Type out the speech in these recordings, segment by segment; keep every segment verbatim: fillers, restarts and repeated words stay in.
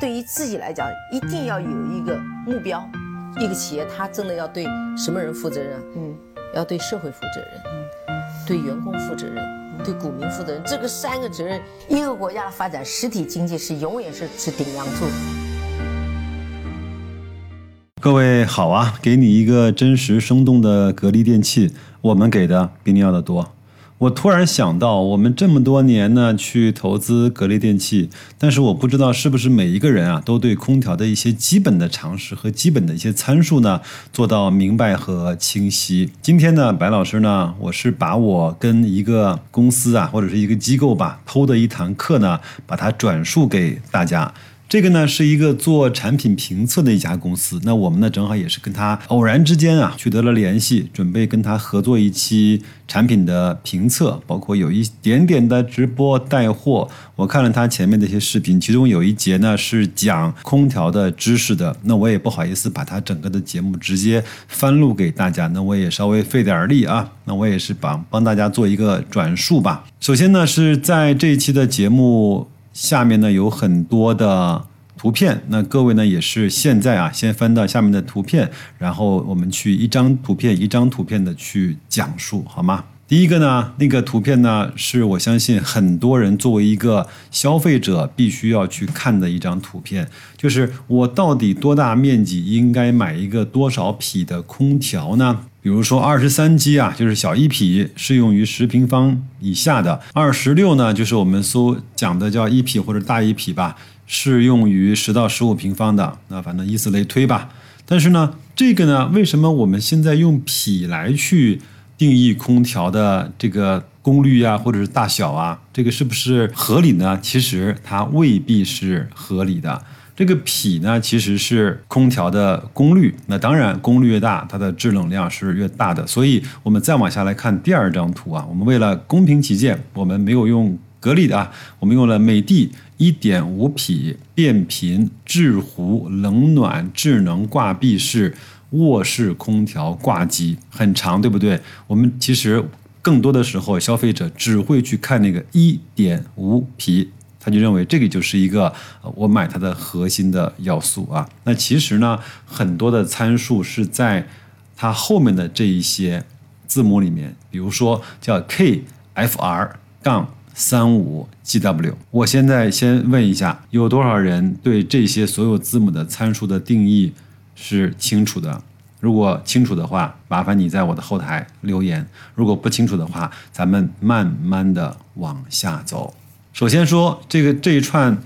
对于自己来讲一定要有一个目标，一个企业它真的要对什么人负责任、啊、嗯，要对社会负责任、嗯、对员工负责任、嗯、对股民负责任，这个三个责任，一个国家的发展，实体经济是永远是是顶梁柱。各位好啊，给你一个真实生动的格力电器，我们给的比你要的多。我突然想到，我们这么多年呢去投资格力电器，但是我不知道是不是每一个人啊都对空调的一些基本的常识和基本的一些参数呢做到明白和清晰。今天呢，白老师呢，我是把我跟一个公司啊或者是一个机构吧偷的一堂课呢，把它转述给大家。这个呢是一个做产品评测的一家公司，那我们呢正好也是跟他偶然之间啊取得了联系，准备跟他合作一期产品的评测，包括有一点点的直播带货。我看了他前面的一些视频，其中有一节呢是讲空调的知识的，那我也不好意思把他整个的节目直接翻录给大家，那我也稍微费点力啊，那我也是帮帮大家做一个转述吧。首先呢是在这一期的节目下面呢有很多的图片，那各位呢也是现在啊先翻到下面的图片，然后我们去一张图片一张图片的去讲述，好吗？第一个呢，那个图片呢是我相信很多人作为一个消费者必须要去看的一张图片，就是我到底多大面积应该买一个多少匹的空调呢？比如说二十三 G啊，就是小一匹，适用于十平方以下的。二十六呢，就是我们所讲的叫一匹或者大一匹吧，适用于十到十五平方的，那反正以此类推吧。但是呢，这个呢，为什么我们现在用匹来去定义空调的这个功率啊，或者是大小啊，这个是不是合理呢？其实它未必是合理的。这个匹呢其实是空调的功率，那当然功率越大它的制冷量是越大的，所以我们再往下来看第二张图啊，我们为了公平起见，我们没有用格力的啊，我们用了美的 一点五匹变频制壶冷暖智能挂壁式卧室空调挂机，很长对不对？我们其实更多的时候消费者只会去看那个 一点五匹，他就认为这个就是一个我买它的核心的要素啊。那其实呢，很多的参数是在它后面的这一些字母里面，比如说叫 K F R 三五 G W。 我现在先问一下，有多少人对这些所有字母的参数的定义是清楚的？如果清楚的话，麻烦你在我的后台留言；如果不清楚的话，咱们慢慢的往下走。首先说这个这一串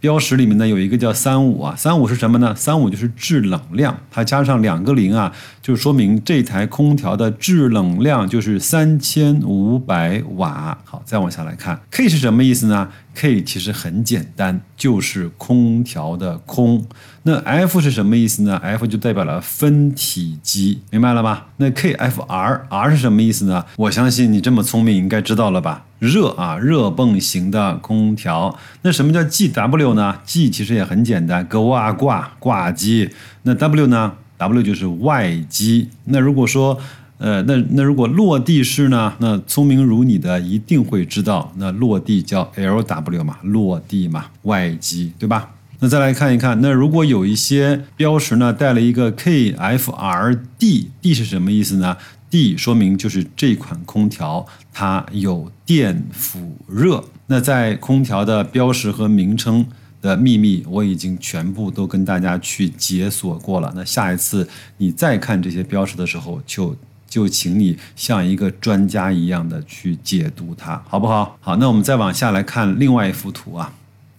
标识里面呢有一个叫三五啊，三五是什么呢？三五就是制冷量，它加上两个零啊，就说明这台空调的制冷量就是三千五百瓦。好，再往下来看 ，K 是什么意思呢 ？K 其实很简单，就是空调的空。那 F 是什么意思呢 ？F 就代表了分体积，明白了吧？那 K F R，R 是什么意思呢？我相信你这么聪明，应该知道了吧？热啊，热泵型的空调。那什么叫 G W 呢 ？G 其实也很简单，格瓦挂挂机。那 W 呢 ？W 就是外机。那如果说，呃，那那如果落地式呢？那聪明如你的一定会知道，那落地叫 L W 嘛，落地嘛，外机，对吧？那再来看一看，那如果有一些标识呢，带了一个 K F R D，D 是什么意思呢？D 说明就是这款空调它有电辅热。那在空调的标识和名称的秘密我已经全部都跟大家去解锁过了，那下一次你再看这些标识的时候就就请你像一个专家一样的去解读它，好不好？好，那我们再往下来看另外一幅图啊，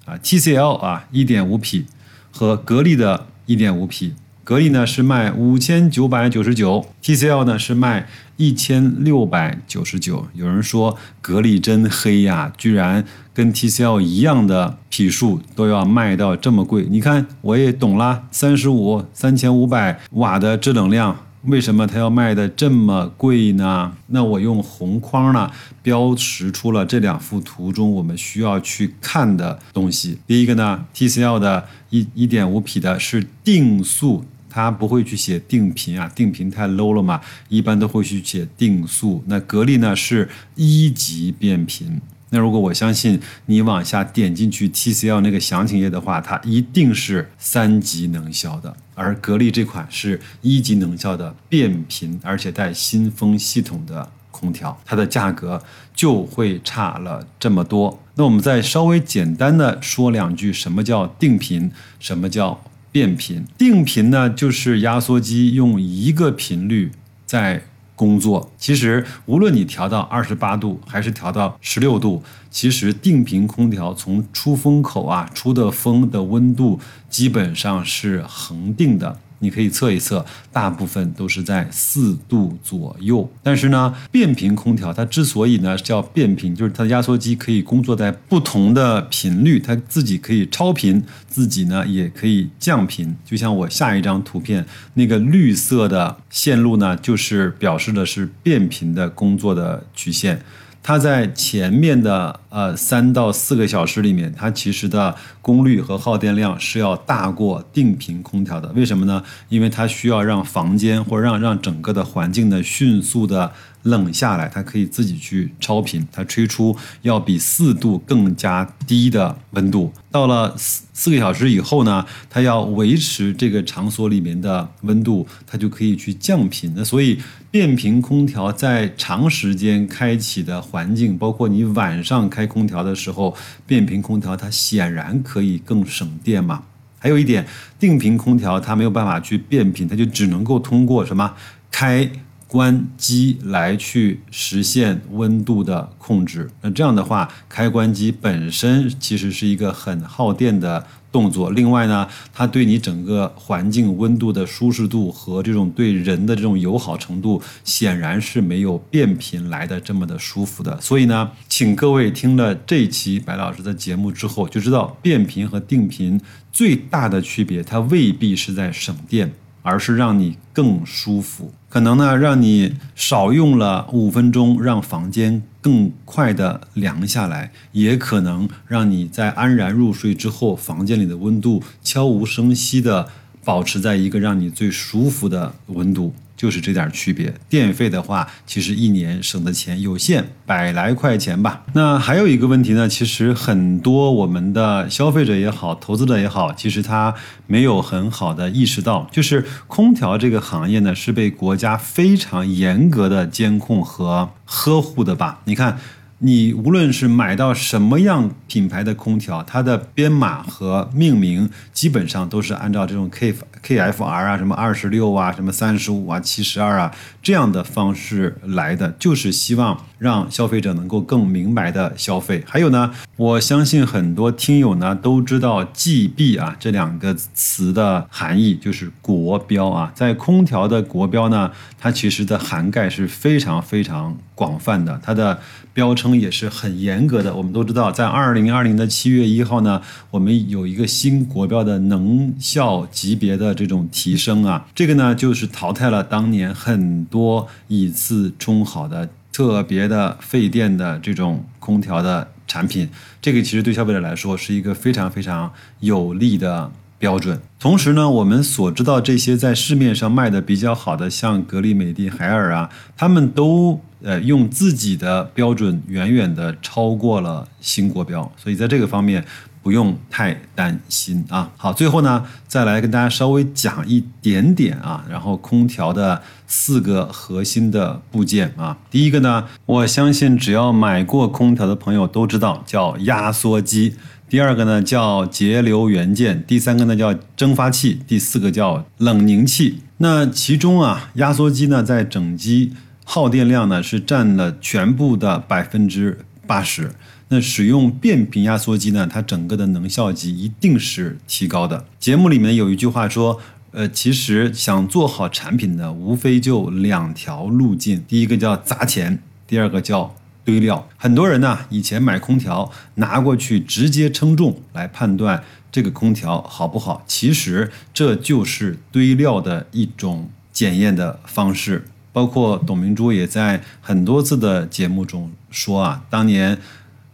啊 T C L 啊 一点五匹 和格力的 一点五匹，格力呢是卖五千九百九十九 T C L 呢是卖一千六百九十九。有人说格力真黑呀，居然跟 T C L 一样的匹数都要卖到这么贵。你看我也懂啦， 三十五 三千五百瓦的制冷量，为什么它要卖的这么贵呢？那我用红框呢标识出了这两幅图中我们需要去看的东西。第一个呢 T C L 的 一点五匹的是定速，它不会去写定频啊，定频太 low 了嘛，一般都会去写定速。那格力呢是一级变频，那如果我相信你往下点进去 T C L 那个详情页的话，它一定是三级能效的，而格力这款是一级能效的变频而且带新风系统的空调，它的价格就会差了这么多。那我们再稍微简单的说两句什么叫定频，什么叫变频。定频呢，就是压缩机用一个频率在工作，其实无论你调到二十八度还是调到十六度，其实定频空调从出风口啊出的风的温度基本上是恒定的，你可以测一测，大部分都是在四度左右。但是呢，变频空调它之所以呢叫变频，就是它的压缩机可以工作在不同的频率，它自己可以超频，自己呢也可以降频。就像我下一张图片那个绿色的线路呢，就是表示的是变频的工作的曲线。它在前面的呃三到四个小时里面，它其实的功率和耗电量是要大过定频空调的。为什么呢？因为它需要让房间或者让让整个的环境呢迅速的冷下来，它可以自己去超频，它吹出要比四度更加低的温度。到了四四个小时以后呢，它要维持这个场所里面的温度，它就可以去降频。那所以变频空调在长时间开启的环境，包括你晚上开空调的时候，变频空调它显然可以更省电嘛。还有一点，定频空调它没有办法去变频，它就只能够通过什么开关机来去实现温度的控制。那这样的话，开关机本身其实是一个很耗电的动作。另外呢，它对你整个环境温度的舒适度和这种对人的这种友好程度，显然是没有变频来的这么的舒服的。所以呢，请各位听了这期白老师的节目之后，就知道变频和定频最大的区别，它未必是在省电，而是让你更舒服，可能呢让你少用了五分钟，让房间更快的凉下来，也可能让你在安然入睡之后，房间里的温度悄无声息的保持在一个让你最舒服的温度，就是这点区别。电费的话，其实一年省的钱有限，百来块钱吧。那还有一个问题呢，其实很多我们的消费者也好，投资者也好，其实他没有很好的意识到，就是空调这个行业呢，是被国家非常严格的监控和呵护的吧。你看，你无论是买到什么样品牌的空调，它的编码和命名基本上都是按照这种 K F R 啊，什么二十六啊，什么三十五啊，七十二啊这样的方式来的，就是希望让消费者能够更明白的消费。还有呢，我相信很多听友呢都知道 G B 啊这两个词的含义，就是国标啊。在空调的国标呢，它其实的涵盖是非常非常广泛的，它的标称也是很严格的。我们都知道，在二零二零的七月一号呢，我们有一个新国标的能效级别的这种提升啊，这个呢就是淘汰了当年很多以次充好的特别的费电的这种空调的产品，这个其实对消费者来说是一个非常非常有利的标准。同时呢，我们所知道这些在市面上卖的比较好的，像格力、美的、海尔啊，他们都呃用自己的标准远远的超过了新国标，所以在这个方面不用太担心啊。好，最后呢，再来跟大家稍微讲一点点啊，然后空调的四个核心的部件啊。第一个呢，我相信只要买过空调的朋友都知道，叫压缩机。第二个呢叫节流元件，第三个呢叫蒸发器，第四个叫冷凝器。那其中啊，压缩机呢在整机耗电量呢是占了全部的百分之八十。那使用变频压缩机呢，它整个的能效级一定是提高的。节目里面有一句话说，呃，其实想做好产品呢，无非就两条路径，第一个叫砸钱，第二个叫堆料。很多人呢，以前买空调拿过去直接称重来判断这个空调好不好，其实这就是堆料的一种检验的方式。包括董明珠也在很多次的节目中说啊，当年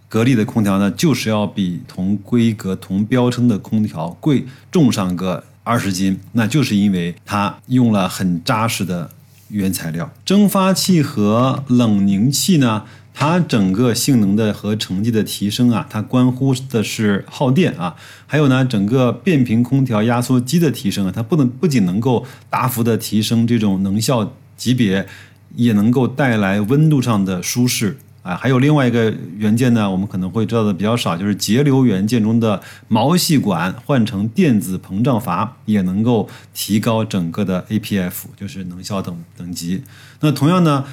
格力的空调呢，就是要比同规格、同标称的空调贵重上个二十斤，那就是因为它用了很扎实的原材料。蒸发器和冷凝器呢，它整个性能的和成绩的提升啊，它关乎的是耗电啊，还有呢整个变频空调压缩机的提升啊，它不能不仅能够大幅的提升这种能效级别，也能够带来温度上的舒适啊。还有另外一个元件呢，我们可能会知道的比较少，就是节流元件中的毛细管换成电子膨胀阀，也能够提高整个的 A P F， 就是能效等等级。那同样呢，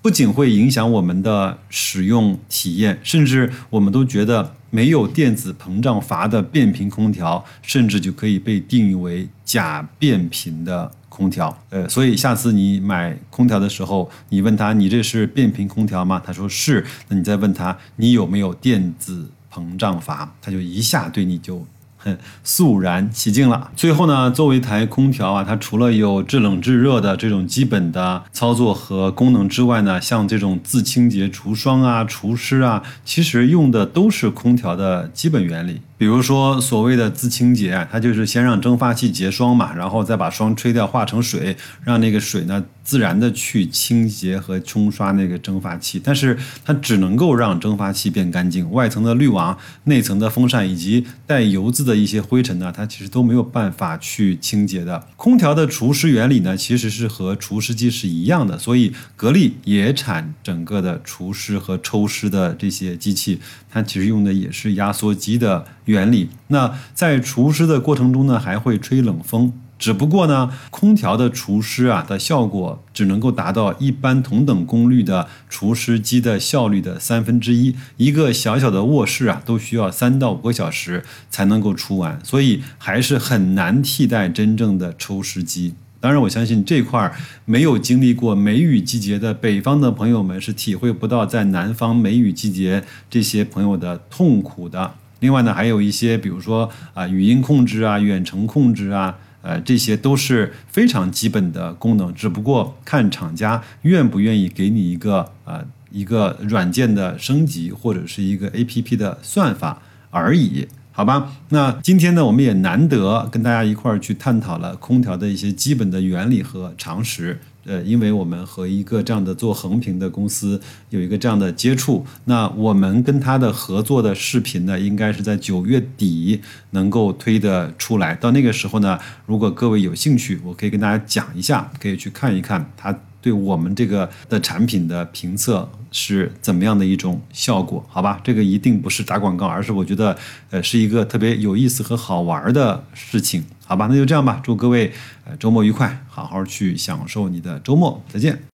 不仅会影响我们的使用体验，甚至我们都觉得没有电子膨胀阀的变频空调，甚至就可以被定义为假变频的空调。呃，所以下次你买空调的时候，你问他你这是变频空调吗？他说是，那你再问他你有没有电子膨胀阀，他就一下对你就很肃然起敬了。最后呢，作为一台空调啊，它除了有制冷制热的这种基本的操作和功能之外呢，像这种自清洁、除霜啊、除湿啊，其实用的都是空调的基本原理。比如说所谓的自清洁，它就是先让蒸发器结霜嘛，然后再把霜吹掉化成水，让那个水呢自然的去清洁和冲刷那个蒸发器，但是它只能够让蒸发器变干净，外层的滤网、内层的风扇以及带油渍的一些灰尘呢，它其实都没有办法去清洁的。空调的除湿原理呢，其实是和除湿机是一样的，所以格力也产整个的除湿和抽湿的这些机器，它其实用的也是压缩机的原理。那在除湿的过程中呢，还会吹冷风，只不过呢，空调的除湿啊的效果只能够达到一般同等功率的除湿机的效率的三分之一。一个小小的卧室啊，都需要三到五个小时才能够除完，所以还是很难替代真正的抽湿机。当然我相信这块没有经历过梅雨季节的北方的朋友们是体会不到在南方梅雨季节这些朋友的痛苦的。另外呢，还有一些比如说啊、呃、语音控制啊、远程控制啊，呃，这些都是非常基本的功能，只不过看厂家愿不愿意给你一个呃一个软件的升级或者是一个 A P P 的算法而已。好吧，那今天呢，我们也难得跟大家一块儿去探讨了空调的一些基本的原理和常识。呃，因为我们和一个这样的做横屏的公司有一个这样的接触，那我们跟他的合作的视频呢，应该是在九月底能够推得出来。到那个时候呢，如果各位有兴趣，我可以跟大家讲一下，可以去看一看他对我们这个的产品的评测是怎么样的一种效果。好吧，这个一定不是打广告，而是我觉得呃是一个特别有意思和好玩的事情。好吧，那就这样吧，祝各位呃周末愉快，好好去享受你的周末，再见。